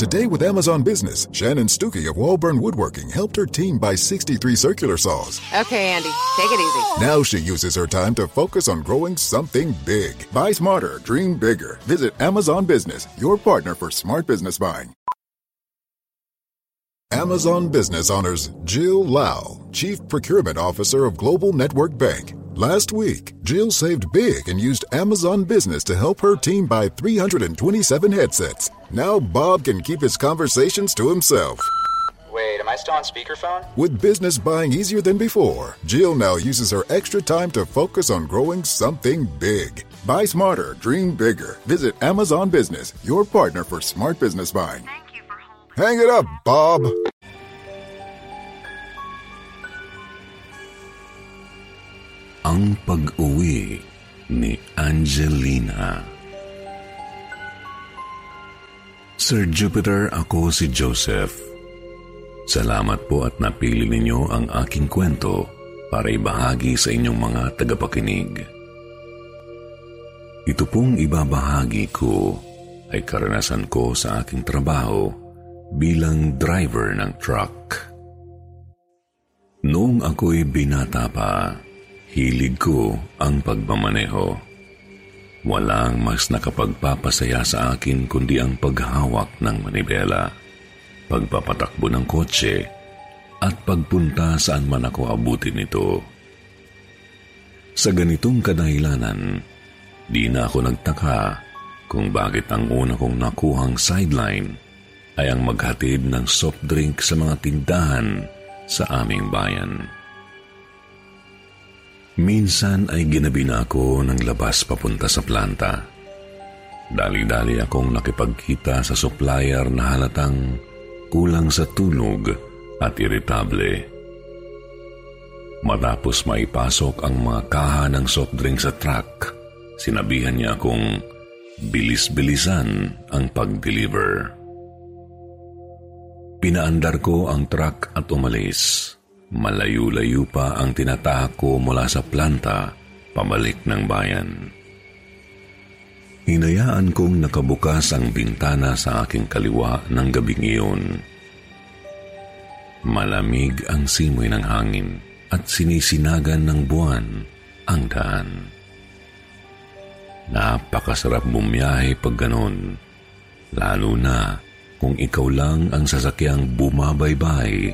Today with Amazon Business, Shannon Stuckey of Walburn Woodworking helped her team buy 63 circular saws. Okay, Andy, take it easy. Now she uses her time to focus on growing something big. Buy smarter, dream bigger. Visit Amazon Business, your partner for smart business buying. Amazon Business honors Jill Lau, Chief Procurement Officer of Global Network Bank. Last week, Jill saved big and used Amazon Business to help her team buy 327 headsets. Now Bob can keep his conversations to himself. Wait, am I still on speakerphone? With business buying easier than before, Jill now uses her extra time to focus on growing something big. Buy smarter, dream bigger. Visit Amazon Business, your partner for smart business buying. Thank you for holding. Hang it up, Bob. Ang pag-uwi ni Angelina. Sir Jupiter, ako si Joseph. Salamat po at napili ninyo ang aking kwento para ibahagi sa inyong mga tagapakinig. Ito pong ibabahagi ko ay karanasan ko sa aking trabaho bilang driver ng truck. Noong ako'y binata pa, hilig ko ang pagmamaneho. Walang mas nakapagpapasaya sa akin kundi ang paghawak ng manibela, pagpapatakbo ng kotse, at pagpunta saan man ako abutin nito. Sa ganitong kadahilanan, di na ako nagtaka kung bakit ang una kong nakuhang sideline ay ang maghatid ng soft drink sa mga tindahan sa aming bayan. Minsan ay ginabi na ako ng labas papunta sa planta. Dali-dali akong nakipagkita sa supplier na halatang kulang sa tulog at iritable. Matapos maipasok ang mga kaha ng soft drink sa truck, sinabihan niya akong bilis-bilisan ang pag-deliver. Pinaandar ko ang truck at umalis. Malayo-layo pa ang tinatahak ko mula sa planta pabalik ng bayan. Hinayaan kong nakabukas ang bintana sa aking kaliwa ng gabing iyon. Malamig ang simoy ng hangin at sinisinagan ng buwan ang daan. Napakasarap bumiyahe pag ganon, lalo na kung ikaw lang ang sasakyang bumabaybay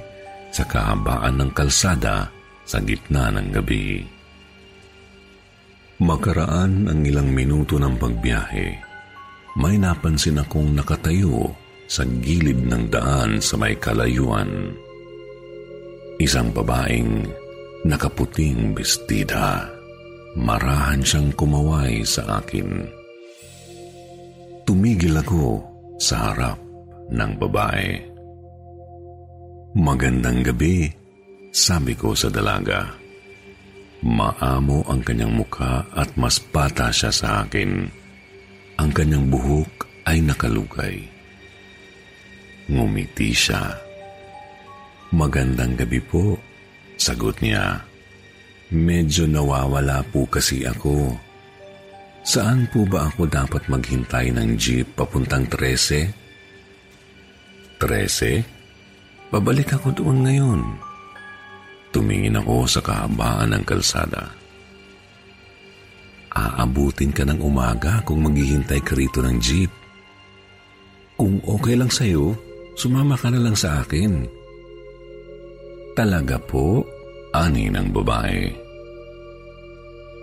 sa kahabaan ng kalsada sa gitna ng gabi. Makaraan ang ilang minuto ng pagbiyahe, may napansin akong nakatayo sa gilid ng daan sa may kalayuan. Isang babaeng nakaputing bestida. Marahan siyang kumaway sa akin. Tumigil ako sa harap ng babae. Magandang gabi, sabi ko sa dalaga. Maamo ang kanyang mukha at mas bata siya sa akin. Ang kanyang buhok ay nakalugay. Ngumiti siya. Magandang gabi po, sagot niya. Medyo nawawala po kasi ako. Saan po ba ako dapat maghintay ng jeep papuntang 13? 13? Babalik ako doon ngayon. Tumingin ako sa kahabaan ng kalsada. Aabutin ka ng umaga kung maghihintay ka rito ng jeep. Kung okay lang sa'yo, sumama ka na lang sa akin. Talaga po, ani ng babae.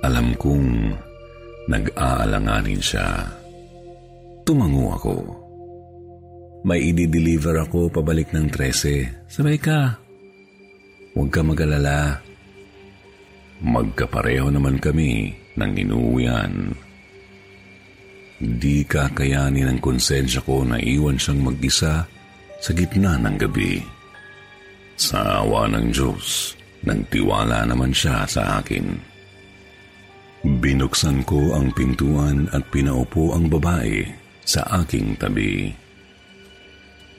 Alam kong nag-aalanganin siya. Tumango ako. May i-deliver ako pabalik ng 13. Sabay ka. Huwag ka mag-alala. Magkapareho naman kami ng inuwian. Di kakayanin ng konsensya ko na iwan siyang mag-isa sa gitna ng gabi. Sa awa ng Diyos, nagtiwala naman siya sa akin. Binuksan ko ang pintuan at pinaupo ang babae sa aking tabi.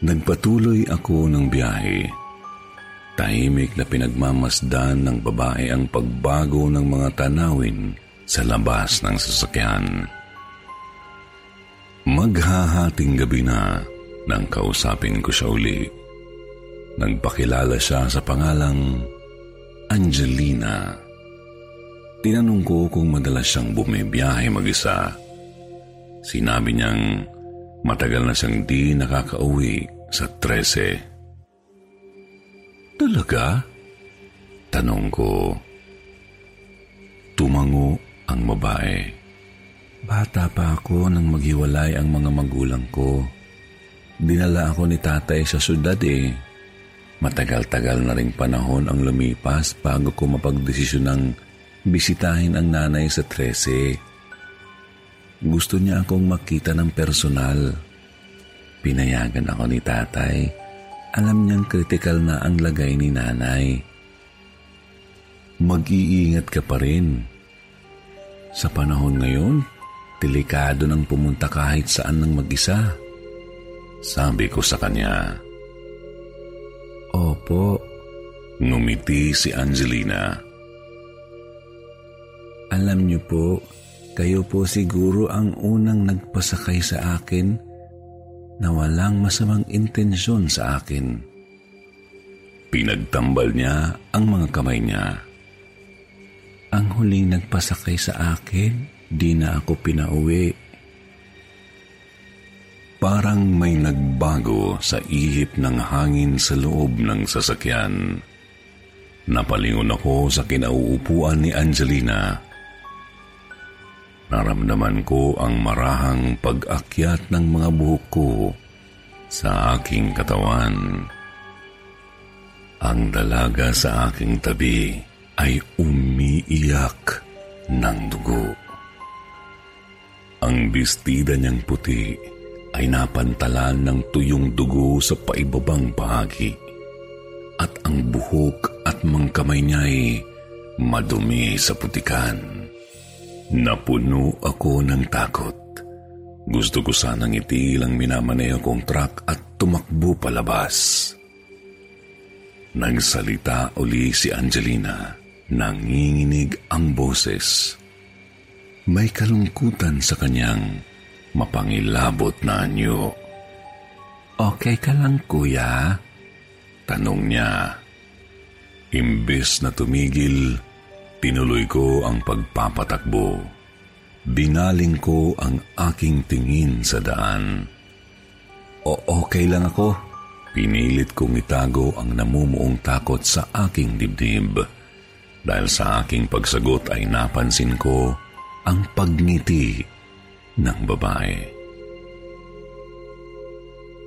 Nagpatuloy ako ng biyahe. Tahimik na pinagmamasdan ng babae ang pagbago ng mga tanawin sa labas ng sasakyan. Maghahating gabi na nang kausapin ko siya uli. Nagpakilala siya sa pangalang Angelina. Tinanong ko kung madalas siyang bumibiyahe mag-isa. Sinabi niyang matagal na siyang di nakakauwi sa 13. Talaga? Tanong ko. Tumango ang babae. Bata pa ako nang maghiwalay ang mga magulang ko. Dinala ako ni tatay sa syudad eh. Matagal-tagal na ring panahon ang lumipas bago ko mapagdesisyonang bisitahin ang nanay sa 13. Gusto niya akong makita ng personal. Pinayagan ako ni tatay. Alam niyang kritikal na ang lagay ni nanay. Mag-iingat ka pa rin. Sa panahon ngayon, delikado nang pumunta kahit saan nang mag-isa. Sabi ko sa kanya. Opo. Ngumiti si Angelina. Alam niyo po, kayo po siguro ang unang nagpasakay sa akin na walang masamang intensyon sa akin. Pinagtambal niya ang mga kamay niya. Ang huling nagpasakay sa akin, di na ako pinauwi. Parang may nagbago sa ihip ng hangin sa loob ng sasakyan. Napalingon ako sa kinauupuan ni Angelina. Naramdaman ko ang marahang pag-akyat ng mga buhok ko sa aking katawan. Ang dalaga sa aking tabi ay umiiyak ng dugo. Ang bestida niyang puti ay napantalan ng tuyong dugo sa paibabang bahagi. At ang buhok at mga kamay niya ay madumi sa putikan. Napuno ako ng takot. Gusto ko sanang itigil ang minamaneho kong truck at tumakbo palabas. Nagsalita uli si Angelina. Nanginginig ang boses. May kalungkutan sa kanyang mapangilabot na anyo. Okay ka lang, kuya? Tanong niya. Imbes na tumigil, tinuloy ko ang pagpapatakbo. Binaling ko ang aking tingin sa daan. Okay lang ako. Pinilit kong itago ang namumuong takot sa aking dibdib. Dahil sa aking pagsagot ay napansin ko ang pagngiti ng babae.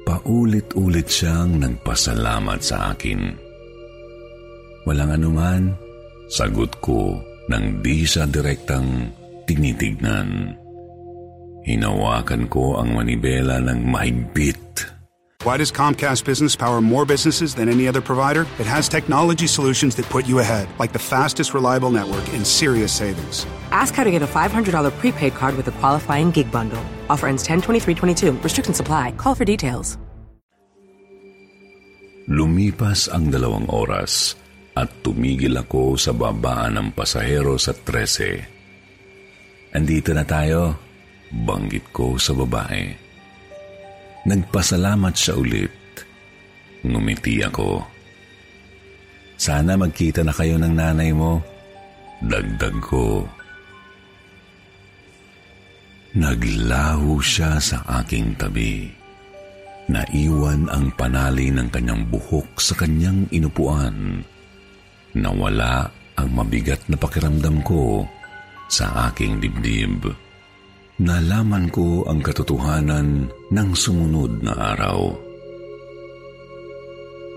Paulit-ulit siyang nagpasalamat sa akin. Walang anuman, sagot ko nang di siya direktang tinitignan. Hinawakan ko ang manibela ng mahigpit. Why does Comcast Business power more businesses than any other provider? It has technology solutions that put you ahead, like the fastest reliable network and serious savings. Ask how to get a $500 prepaid card with a qualifying gig bundle. Offer ends 10-23-22. Restrictions apply. Call for details. Lumipas ang 2 oras. At tumigil ako sa babaan ng pasahero sa 13. Andito na tayo, banggit ko sa babae. Nagpasalamat siya ulit. Ngumiti ako. Sana magkita na kayo ng nanay mo, dagdag ko. Naglaho siya sa aking tabi. Naiwan ang panali ng kanyang buhok sa kanyang inupuan. Nawala ang mabigat na pakiramdam ko sa aking dibdib. Nalaman ko ang katotohanan ng sumunod na araw.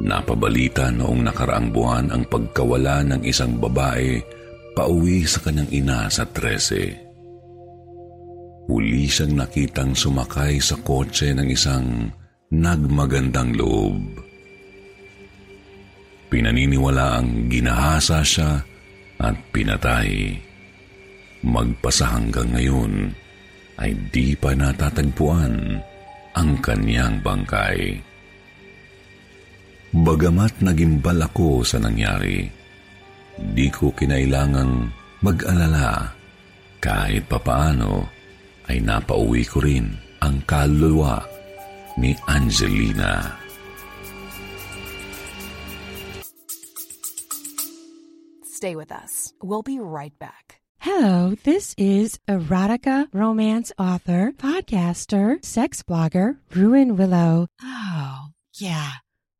Napabalita noong nakaraang buwan ang pagkawala ng isang babae pauwi sa kanyang ina sa 13. Huli siyang nakitang sumakay sa kotse ng isang nagmagandang loob. pinaniniwalaang ginahasa siya at pinatay. Magpasa hanggang ngayon ay di pa natatagpuan ang kanyang bangkay. Bagamat nagimbal ako sa nangyari, di ko kinailangang mag-alala. Kahit papaano ay napauwi ko rin ang kaluluwa ni Angelina. Stay with us. We'll be right back. Hello, this is erotica romance author, podcaster, sex blogger, Ruin Willow. Oh, yeah.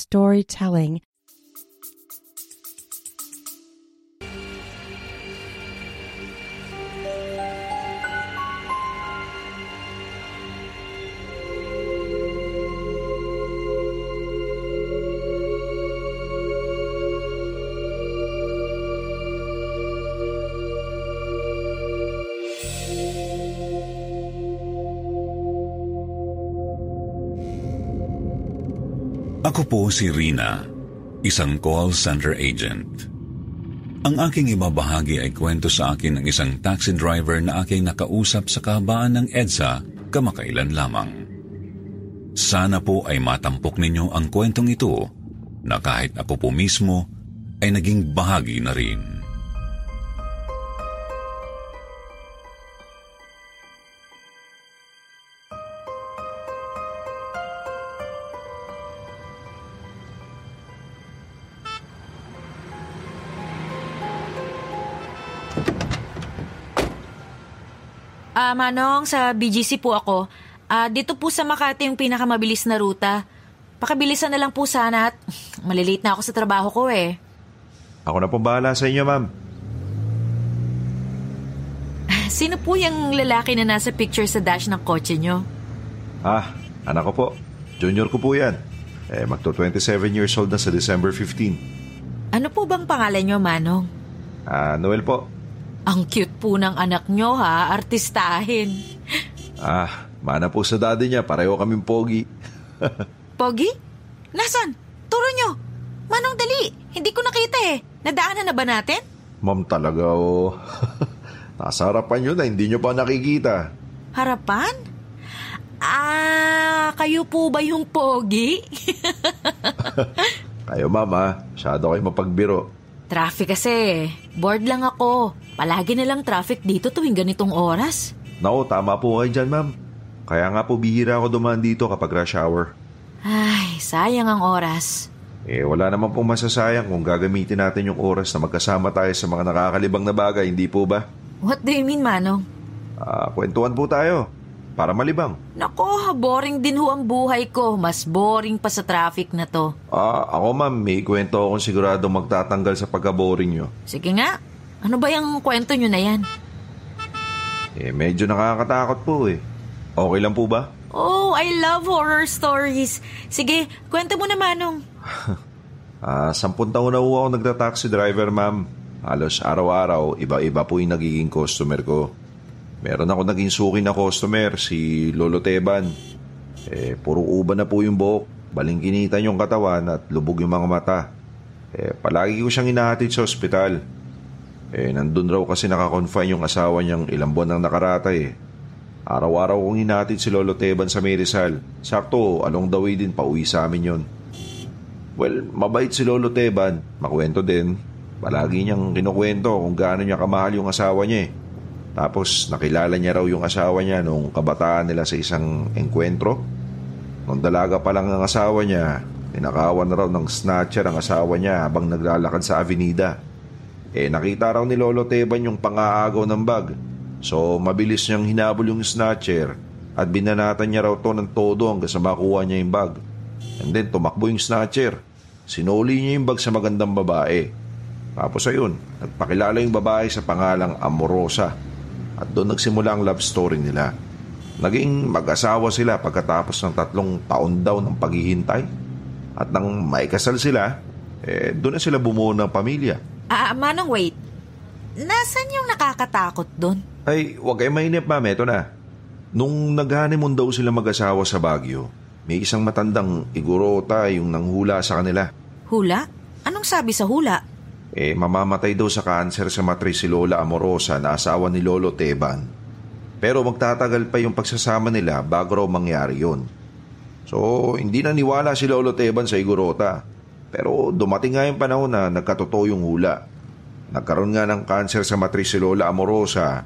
storytelling. Ako po si Rina, isang call center agent. Ang aking ibabahagi ay kwento sa akin ng isang taxi driver na aking nakausap sa kahabaan ng EDSA kamakailan lamang. Sana po ay matampok ninyo ang kwentong ito na kahit ako po mismo ay naging bahagi na rin. Manong, sa BGC po ako. Dito po sa Makati yung pinakamabilis na ruta. Pakabilisan na lang po sana at malilate na ako sa trabaho ko eh. Ako na po bahala sa inyo, ma'am. Sino po yung lalaki na nasa picture sa dash ng kotse nyo? Anak ko po. Junior ko po yan. Magto 27 years old na sa December 15. Ano po bang pangalan nyo, Manong? Noel po. Ang cute po ng anak nyo ha, artistahin. Mana po sa daddy niya, pareho kaming pogi. Pogi? Nasaan? Turo nyo! Manong dali, hindi ko nakita eh. Nadaanan na ba natin? Ma'am talaga oh. Nasa harapan nyo na hindi nyo pa nakikita. Harapan? Kayo po ba yung pogi? Kayo mama, masyado kayo mapagbiro. Traffic kasi. Bored lang ako. Palagi na lang traffic dito tuwing ganitong oras. Naku, tama po kayo dyan, ma'am. Kaya nga po bihira ako dumaan dito kapag rush hour. Ay, sayang ang oras. Wala naman pong masasayang kung gagamitin natin yung oras na magkasama tayo sa mga nakakalibang na bagay, hindi po ba? What do you mean, Manong? Kwentuhan po tayo. Para malibang. Nako, boring din ho ang buhay ko. Mas boring pa sa traffic na to. Ako ma'am, may kwento akong sigurado magtatanggal sa pagka-boring nyo. Sige nga. Ano ba yung kwento nyo na yan? Medyo nakakatakot po eh. Okay lang po ba? Oh, I love horror stories. Sige, kwento mo na, Manong. 10 taon na ho ako nagta-taxi driver, ma'am. Halos araw-araw, iba-iba po yung nagiging customer ko. Meron ako naging suki na customer, si Lolo Teban. Puro uba na po yung buhok, balingkinitan yung katawan at lubog yung mga mata. Palagi ko siyang inahatid sa ospital. Nandun raw kasi nakakonfine yung asawa niyang ilang buwan nang nakaratay eh. Araw-araw kong inahatid si Lolo Teban sa may Rizal. Sakto, along the way din pauwi sa amin yun. Well, mabait si Lolo Teban, makwento din. Palagi niyang kinukwento kung gaano niya kamahal yung asawa niya eh. Tapos nakilala niya raw yung asawa niya nung kabataan nila sa isang engkwentro. Nung dalaga pa lang ang asawa niya, ninakawan na raw ng snatcher ang asawa niya habang naglalakad sa avenida. Nakita raw ni Lolo Teban yung pang-aagaw ng bag. So mabilis niyang hinabol yung snatcher at binanatan niya raw to ng todo hanggang sa makuha niya yung bag. And then tumakbo yung snatcher. Sinuli niya yung bag sa magandang babae. Tapos ayun, nagpakilala yung babae sa pangalang Amorosa. At doon nagsimula ang love story nila. Naging mag-asawa sila pagkatapos ng 3 taon daw ng paghihintay. At nang maikasal sila, doon na sila bumuo ng pamilya. Manong, wait. Nasaan yung nakakatakot doon? Ay, huwag kayo mainip, ma'am. Ito na. Nung nag-honeymoon daw sila mag-asawa sa Baguio, may isang matandang igorota yung nanghula sa kanila. Hula? Anong sabi sa hula? Mamamatay daw sa kanser sa matris si Lola Amorosa na asawa ni Lolo Teban. Pero magtatagal pa yung pagsasama nila bago raw mangyari yun. So, hindi naniwala si Lolo Teban sa igorota. Pero dumating nga yung panahon na nagkatotoo yung hula. Nagkaroon nga ng kanser sa matris si Lola Amorosa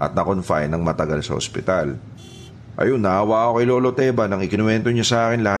at na-confine ng matagal sa ospital. Ayun, naawa ako kay Lolo Teban nang ikinuwento niya sa akin lahat.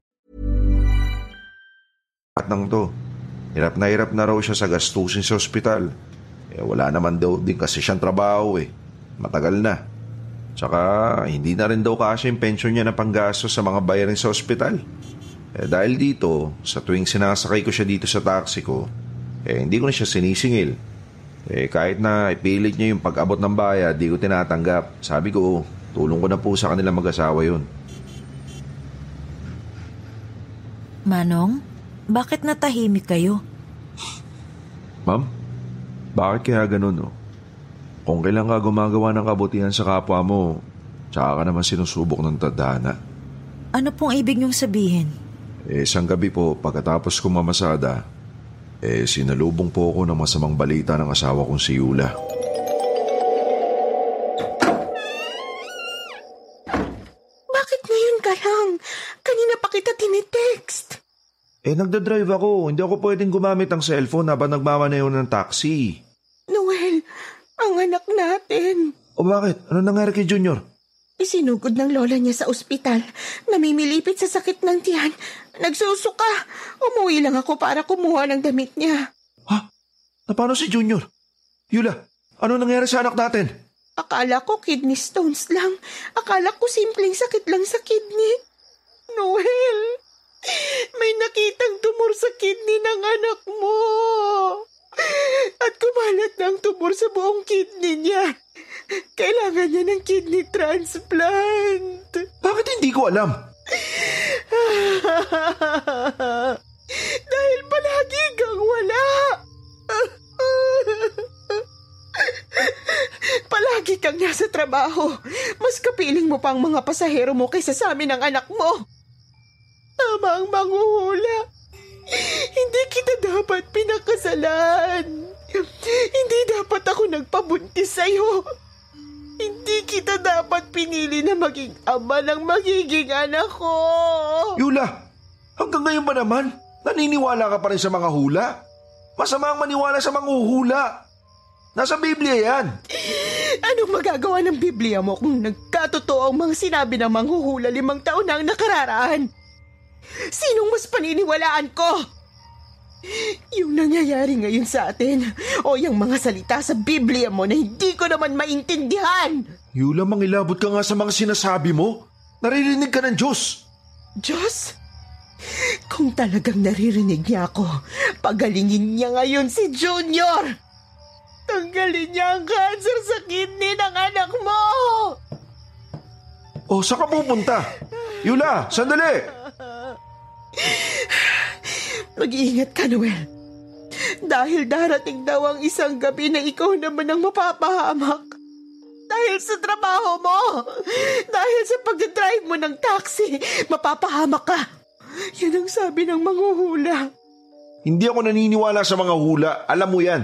At nang to, hirap na raw siya sa gastusin sa ospital. Wala naman daw din kasi siyang trabaho Matagal na. Tsaka hindi na rin daw kasi yung pension niya na panggastos sa mga bayarin sa ospital. Dahil dito, sa tuwing sinasakay ko siya dito sa taxi ko, hindi ko na siya sinisingil. Kahit na ipilit niya yung pag-abot ng bayad, di ko tinatanggap. Sabi ko, tulong ko na po sa kanila mag-asawa yun. Manong? Bakit natahimik kayo? Ma'am, bakit kaya ganun? Kung kailan ka gumagawa ng kabutihan sa kapwa mo, tsaka ka naman sinusubok ng tadhana. Ano pong ibig niyong sabihin? Isang gabi po, pagkatapos kong mamasada, sinalubong po ako ng masamang balita ng asawa kong si Yula. Bakit ngayon ka lang? Kanina pa kita tinetext. Nagdadrive ako. Hindi ako pwedeng gumamit ng cellphone habang nagmamaneho ng taxi. Noel, ang anak natin. O bakit? Ano nangyari kay Junior? Isinugod ng lola niya sa ospital. Namimilipit sa sakit ng tiyan. Nagsusuka. Umuwi lang ako para kumuha ng damit niya. Ha? Na paano si Junior? Yula, ano nangyari sa anak natin? Akala ko kidney stones lang. Akala ko simpleng sakit lang sa kidney. Noel! May nakitang tumor sa kidney ng anak mo. At kumalat ng tumor sa buong kidney niya. Kailangan niya ng kidney transplant. Bakit hindi ko alam? Dahil palagi kang wala. Palagi kang nasa trabaho. Mas kapiling mo pa ang mga pasahero mo kaysa sa amin ang anak mo. Tama ang manghuhula. Hindi kita dapat pinakasalan. Hindi dapat ako nagpabuntis sa'yo. Hindi kita dapat pinili na maging ama ng magiging anak ko. Yula, hanggang ngayon ba naman? Naniniwala ka pa rin sa mga hula? Masama ang maniwala sa manghuhula. Nasa Biblia yan. Anong magagawa ng Biblia mo kung nagkatotoo ang mga sinabi ng manghuhula 5 taon na ang nakararaan? Sinong mas paniniwalaan ko? Yung nangyayari ngayon sa atin o yung mga salita sa Biblia mo na hindi ko naman maintindihan. Yula, mangilabot ka nga sa mga sinasabi mo. Naririnig ka ng Diyos. Diyos? Kung talagang naririnig niya ako, pagalingin niya ngayon si Junior. Tanggalin niya ang cancer sa kidney ng anak mo. O, saan ka pupunta? Yula, sandali! Mag-iingat ka, Noel. Dahil darating daw ang isang gabi na ikaw naman ang mapapahamak. Dahil sa trabaho mo. Dahil sa pag-drive mo ng taxi, mapapahamak ka. Yan ang sabi ng manghuhula. Hindi ako naniniwala sa mga hula. Alam mo yan.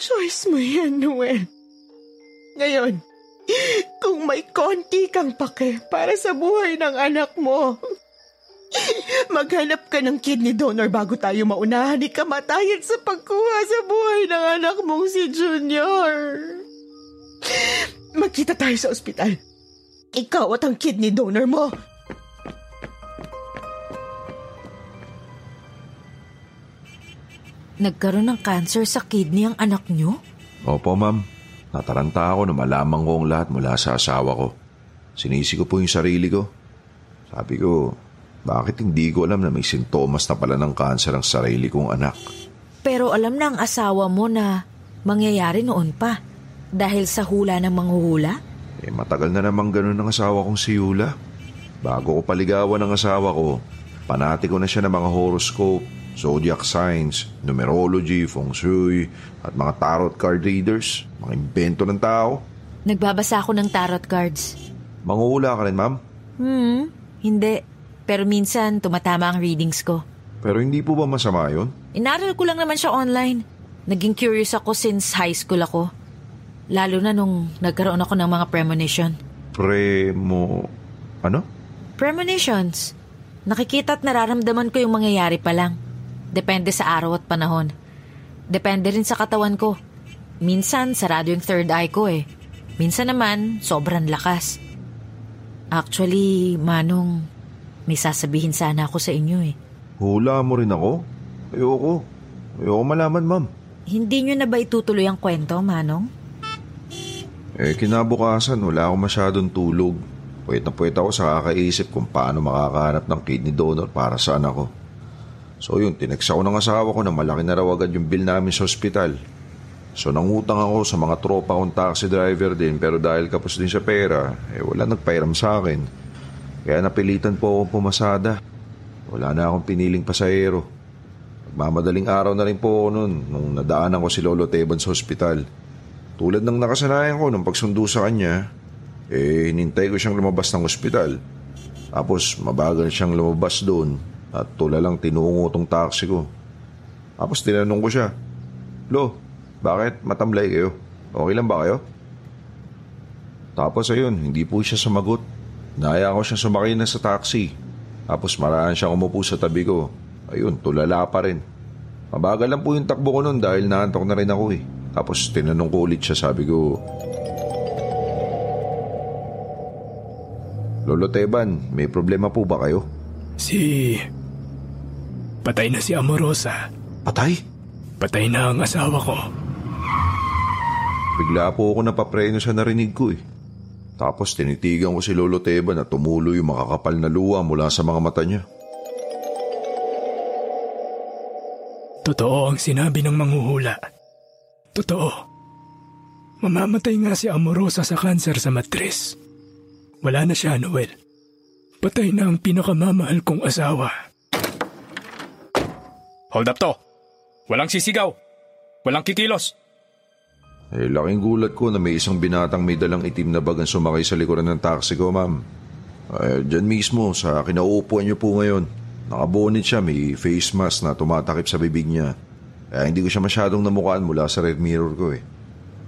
Choice mo yan, Noel. Ngayon, kung may konti kang pake para sa buhay ng anak mo, maghanap ka ng kidney donor bago tayo maunahan ni kamatayan sa pagkuha sa buhay ng anak mong si Junior. Magkita tayo sa ospital. Ikaw at ang kidney donor mo. Nagkaroon ng cancer sa kidney ang anak niyo? Opo, ma'am. Nataranta ako na malaman ko ang lahat mula sa asawa ko. Sinisi ko po yung sarili ko. Sabi ko, bakit hindi ko alam na may sintomas na pala ng cancer ang sarili kong anak? Pero alam na ang asawa mo na mangyayari noon pa dahil sa hula ng manghuhula? Eh, matagal na namang ganun ang asawa kong si Yula. Bago ko paligawan ang asawa ko, panati ko na siya ng mga horoscope, zodiac signs, numerology, feng shui, at mga tarot card readers. Mga invento ng tao. Nagbabasa ako ng tarot cards. Manghuhula ka rin, ma'am? Hindi. Pero minsan, tumatama ang readings ko. Pero hindi po ba masama yun? Inaral ko lang naman siya online. Naging curious ako since high school ako. Lalo na nung nagkaroon ako ng mga premonition. Ano? Premonitions. Nakikita at nararamdaman ko yung mangyayari pa lang. Depende sa araw at panahon. Depende rin sa katawan ko. Minsan, sarado yung third eye ko eh. Minsan naman, sobrang lakas. Actually, Manong, may sasabihin sana ako sa inyo eh. Hula mo rin ako? Ayoko malaman, ma'am. Hindi nyo na ba itutuloy ang kwento, Manong? Eh, kinabukasan, wala akong masyadong tulog. Puwet ako sa kakaisip kung paano makakahanap ng kidney donor para sa anak ko. So yun, tineks ako ng asawa ko na malaki na raw agad yung bill namin sa ospital. So nangutang ako sa mga tropa kong taxi driver din, pero dahil kapos din sa pera, wala nagpairam sa akin. Kaya napilitan po akong pumasada. Wala na akong piniling pasahero. Magmamadaling araw na rin po ako nun nung nadaanan ko si Lolo Teban sa ospital. Tulad ng nakasanayan ko nung pagsundo sa kanya, hinintay ko siyang lumabas ng ospital. Tapos mabagal siyang lumabas doon at tula lang tinungo tong taxi ko. Tapos tinanong ko siya, "Lo, bakit matamlay kayo? Okay lang ba kayo?" Tapos ayun, hindi po siya sumagot. Naya ko siyang sumakay na sa taxi. Tapos maraan siyang umupo sa tabi ko. Ayun, tulala pa rin. Mabagal lang po yung takbo ko nun dahil naantok na rin ako eh. Tapos tinanong ko ulit siya, sabi ko, "Lolo Teban, may problema po ba kayo?" Patay na si Amorosa. Patay? Patay na ang asawa ko. Bigla po ako napapreno sa narinig ko eh. Tapos tinitigan ko si Lolo Teban na tumulo yung makakapal na luha mula sa mga mata niya. Totoo ang sinabi ng manghuhula. Totoo. Mamamatay nga si Amorosa sa kanser sa matres. Wala na siya, Noel. Patay na ang pinakamamahal kong asawa. Hold up to! Walang sisigaw! Walang kikilos! Laking gulat ko na may isang binatang may dalang itim na bag ang sumakay sa likuran ng taxi ko, ma'am. Diyan mismo, sa kinauupuan niyo po ngayon. Nakabonit siya, may face mask na tumatakip sa bibig niya. Hindi ko siya masyadong namukaan mula sa red mirror ko eh.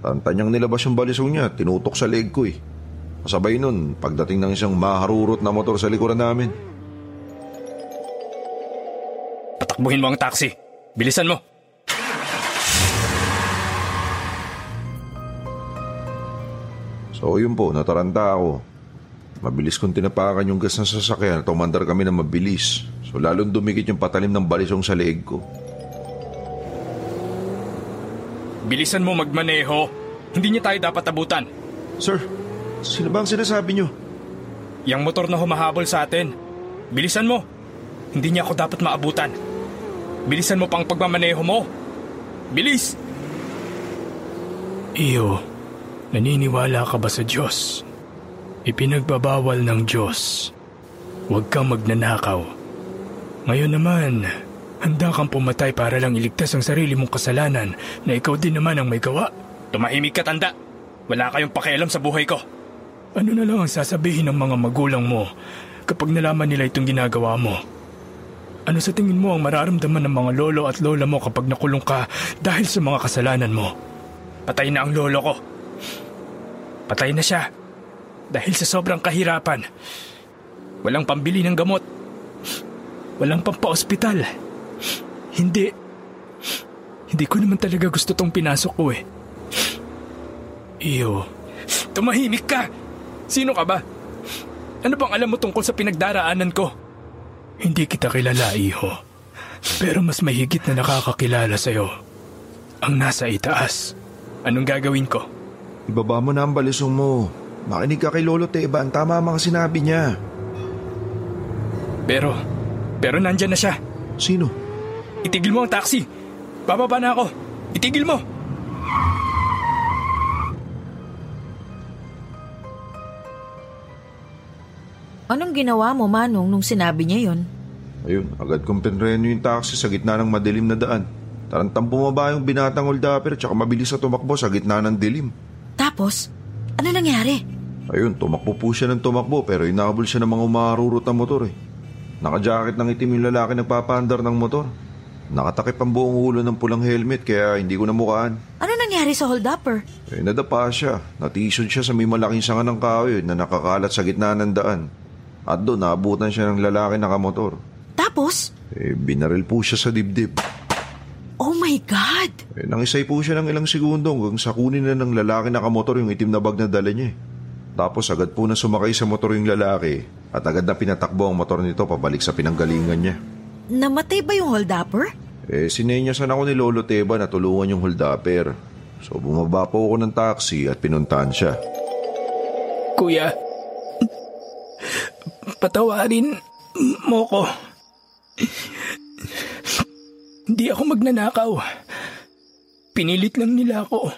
Tantanyang nilabas yung balisong niya, tinutok sa leg ko eh. Kasabay nun, pagdating ng isang maharurot na motor sa likuran namin. Patakbuhin mo ang taxi! Bilisan mo! So yun po, nataranta ako. Mabilis kong tinapakan yung gas ng sasakyan at tumandar kami ng mabilis. So lalong dumikit yung patalim ng balisong sa leeg ko. Bilisan mo magmaneho. Hindi niya tayo dapat abutan. Sir, sino ba ang sinasabi niyo? Yang motor na humahabol sa atin. Bilisan mo. Hindi niya ako dapat maabutan. Bilisan mo pang pagmamaneho mo. Bilis! Iyo. Naniniwala ka ba sa Diyos? Ipinagbabawal ng Diyos. Huwag kang magnanakaw. Ngayon naman, handa kang pumatay para lang iligtas ang sarili mong kasalanan na ikaw din naman ang may gawa. Tumahimik ka, tanda! Wala kayong pakialam sa buhay ko! Ano na lang ang sasabihin ng mga magulang mo kapag nalaman nila itong ginagawa mo? Ano sa tingin mo ang mararamdaman ng mga lolo at lola mo kapag nakulong ka dahil sa mga kasalanan mo? Patay na ang lolo ko. Patay na siya. Dahil sa sobrang kahirapan. Walang pambili ng gamot. Walang pampaospital. Hindi ko naman talaga gusto tong pinasok ko eh. Iyo. Tumahimik ka! Sino ka ba? Ano bang alam mo tungkol sa pinagdaraanan ko? Hindi kita kilala, iho. Pero mas mahigit na nakakakilala sa'yo. Ang nasa itaas. Anong gagawin ko? Ibaba mo na ang balisong mo. Makinig ka kay Lolo Teba. Ang tama ang mga sinabi niya. Pero nandyan na siya. Sino? Itigil mo ang taxi. Bababa na ako. Itigil mo! Anong ginawa mo, Manong, nung sinabi niya yun? Ayun, agad kong pinreno yung taxi sa gitna ng madilim na daan. Tarantang bumaba yung binatang holdaper tsaka mabilis na tumakbo sa gitna ng dilim. Tapos, ano nangyari? Ayun, tumakbo po siya ng tumakbo pero inabol siya ng mga umarurot na motor eh. Nakajacket ng itim yung lalaki nagpapaandar ng motor. Nakatakip ang buong ulo ng pulang helmet kaya hindi ko namukaan. Ano nangyari sa holdaper? Eh, nadapa siya. Natisod siya sa may malaking sanga ng kahoy na nakakalat sa gitna ng daan. At doon, naabutan siya ng lalaki nakamotor. Tapos? Eh, binaril po siya sa dibdib. Oh my God! Eh, nangisay po siya ng ilang segundo hanggang sakunin na ng lalaki nakamotor yung itim na bag na dala niya. Tapos agad po na sumakay sa motor yung lalaki at agad na pinatakbo ang motor nito pabalik sa pinanggalingan niya. Namatay ba yung holdapper? Eh, sinenyasan ako ni Lolo Teba na tulungan yung holdapper. So bumaba po ako ng taxi at pinuntahan siya. Kuya, patawarin mo ko. Hindi ako magnanakaw. Pinilit lang nila ako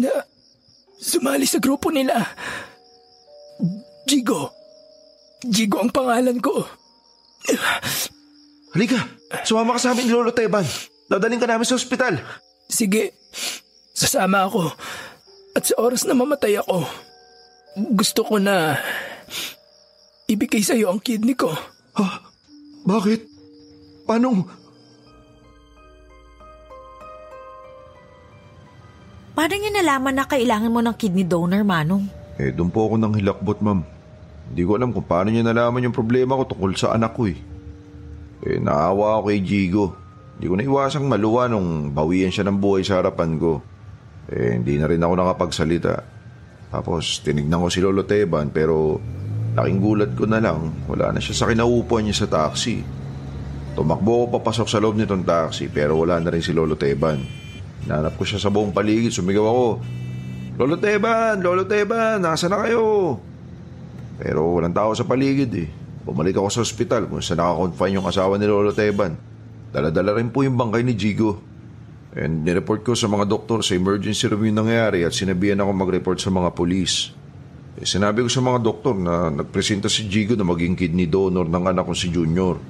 na sumali sa grupo nila. Jigo. Jigo ang pangalan ko. Halika, sumama ka sa amin, Lolo Teban. Dadaling ka namin sa ospital. Sige, sasama ako. At sa oras na mamatay ako, gusto ko na ibigay sa'yo ang kidney ko. Ha? Bakit? Paano? Paano niya nalaman na kailangan mo ng kidney donor, Manong? Eh, doon po ako nang hilakbot, ma'am. Hindi ko alam kung paano niya nalaman yung problema ko tungkol sa anak ko eh. Eh, naawa ako kay Jigo. Hindi ko naiwasang maluwa nung bawian siya ng buhay sa harapan ko. Eh, hindi na rin ako nakapagsalita. Tapos, tinignan ko si Lolo Teban pero laking gulat ko na lang, wala na siya sa kinaupuan niya sa taxi. Tumakbo ko papasok sa loob nitong taxi pero wala na rin si Lolo Teban. Hinanap ko siya sa buong paligid, sumigaw ako, "Lolo Teban! Lolo Teban! Nasaan na kayo?" Pero walang tao sa paligid eh. Bumalik ako sa ospital kung saan nakakonfine yung asawa ni Lolo Teban. Dala-dala rin po yung bangkay ni Jigo. And nireport ko sa mga doktor sa emergency room yung nangyari at sinabihan ako mag-report sa mga polis. Sinabi ko sa mga doktor na nagpresenta si Jigo na maging kidney donor ng anak ko si Junior.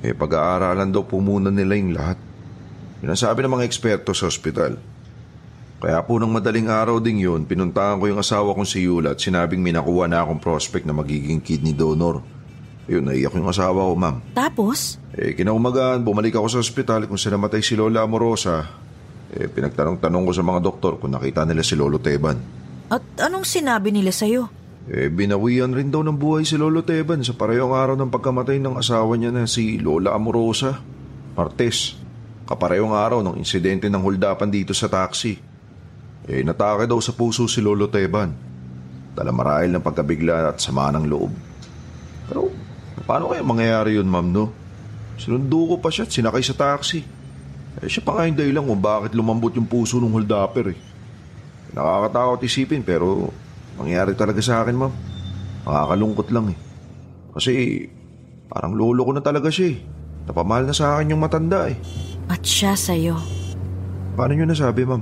Eh, pag-aaralan daw po muna nila yung lahat. Yun ang sabi ng mga eksperto sa ospital. Kaya po nang madaling araw ding yun, pinuntahan ko yung asawa kong si Yula at sinabing may nakuha na akong prospect na magiging kidney donor. Yun, naiyak yung asawa ko, ma'am. Tapos? Eh, kinaumagaan, bumalik ako sa ospital kung saan namatay si Lola Amorosa. Eh, pinagtanong-tanong ko sa mga doktor kung nakita nila si Lolo Teban. At anong sinabi nila sa'yo? Eh, binawian rin daw ng buhay si Lolo Teban sa parehong araw ng pagkamatay ng asawa niya na si Lola Amorosa, Martes. Kaparehong araw ng insidente ng holdapan dito sa taxi. Eh, natake daw sa puso si Lolo Teban. Talamarahil ng pagkabigla at sama ng loob. Pero, paano kaya mangyayari yun, ma'am, no? Sinundo ko pa siya at sinakay sa taxi. Eh, siya pa nga yung dahilan kung bakit lumambot yung puso ng holdaper eh. Nakakatakot isipin pero nangyari talaga sa akin, ma'am. Nakakalungkot lang eh. Kasi parang lolo ko na talaga siya eh. Napamahal na sa akin yung matanda eh. At siya sa'yo. Paano niyo nasabi, ma'am?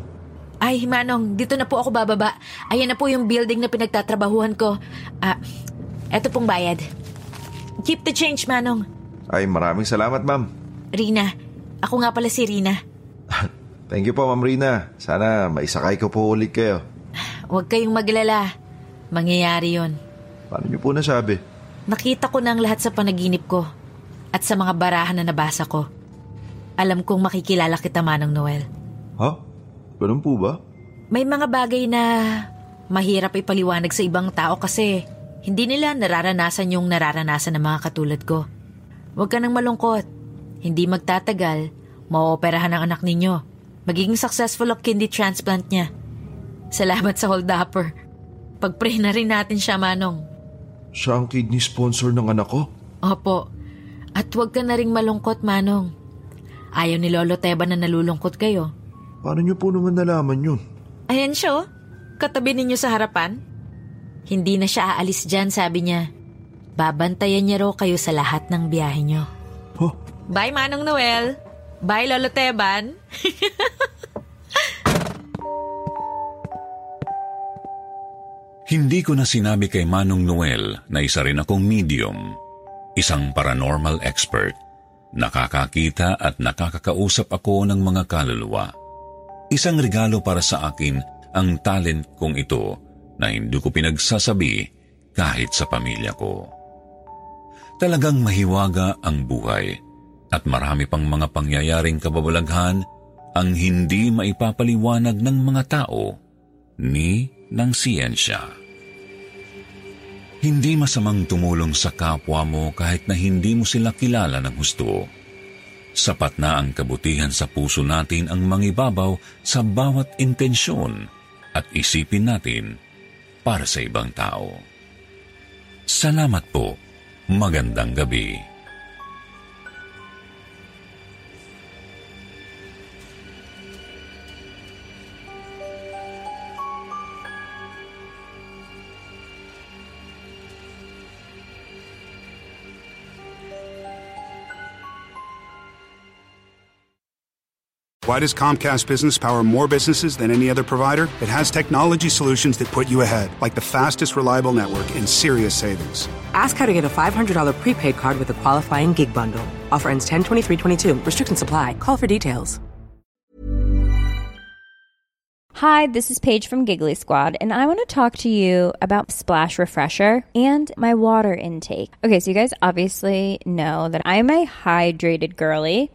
Ay, Manong, dito na po ako bababa. Ayan na po yung building na pinagtatrabahuhan ko. Eto pong bayad. Keep the change, Manong. Ay, maraming salamat, ma'am. Rina. Ako nga pala si Rina. Thank you po, Ma'am Rina. Sana maisakay ko po ulit kayo. Huwag kayong maglala. Mangyayari yun. Paano niyo po nasabi? Nakita ko na ang lahat sa panaginip ko at sa mga barahan na nabasa ko. Alam kong makikilala kita, Manong Noel. Ha? Ganun po ba? May mga bagay na mahirap ipaliwanag sa ibang tao kasi hindi nila nararanasan yung nararanasan ng mga katulad ko. Huwag ka nang malungkot. Hindi magtatagal, maooperahan ang anak ninyo. Magiging successful ang kidney transplant niya. Salamat sa hold-upper. Pag-pray na rin natin siya, Manong. Siya ang kidney sponsor ng anak ko? Opo. At huwag ka na rin malungkot, Manong. Ayaw ni Lolo Teba na nalulungkot kayo. Paano niyo po naman nalaman yun? Ayan siya, katabi ninyo sa harapan. Hindi na siya aalis dyan, sabi niya. Babantayan niya raw kayo sa lahat ng biyahe niyo. Huh? Bye, Manong Noel. Bye, Lolo Teban. Hindi ko na sinabi kay Manong Noel na isa rin akong medium, isang paranormal expert. Nakakakita at nakakakausap ako ng mga kaluluwa. Isang regalo para sa akin ang talent kong ito na hindi ko pinagsasabi kahit sa pamilya ko. Talagang mahiwaga ang buhay at marami pang mga pangyayaring kababalaghan ang hindi maipapaliwanag ng mga tao ni ng siyensya. Hindi masamang tumulong sa kapwa mo kahit na hindi mo sila kilala ng husto. Sapat na ang kabutihan sa puso natin ang mangibabaw sa bawat intensyon at isipin natin para sa ibang tao. Salamat po. Magandang gabi. Why does Comcast Business power more businesses than any other provider? It has technology solutions that put you ahead, like the fastest reliable network and serious savings. Ask how to get a $500 prepaid card with a qualifying gig bundle. Offer ends 10/23/22. Restrictions apply. Call for details. Hi, this is Paige from Giggly Squad, and I want to talk to you about Splash Refresher and my water intake. Okay, so you guys obviously know that I'm a hydrated girly.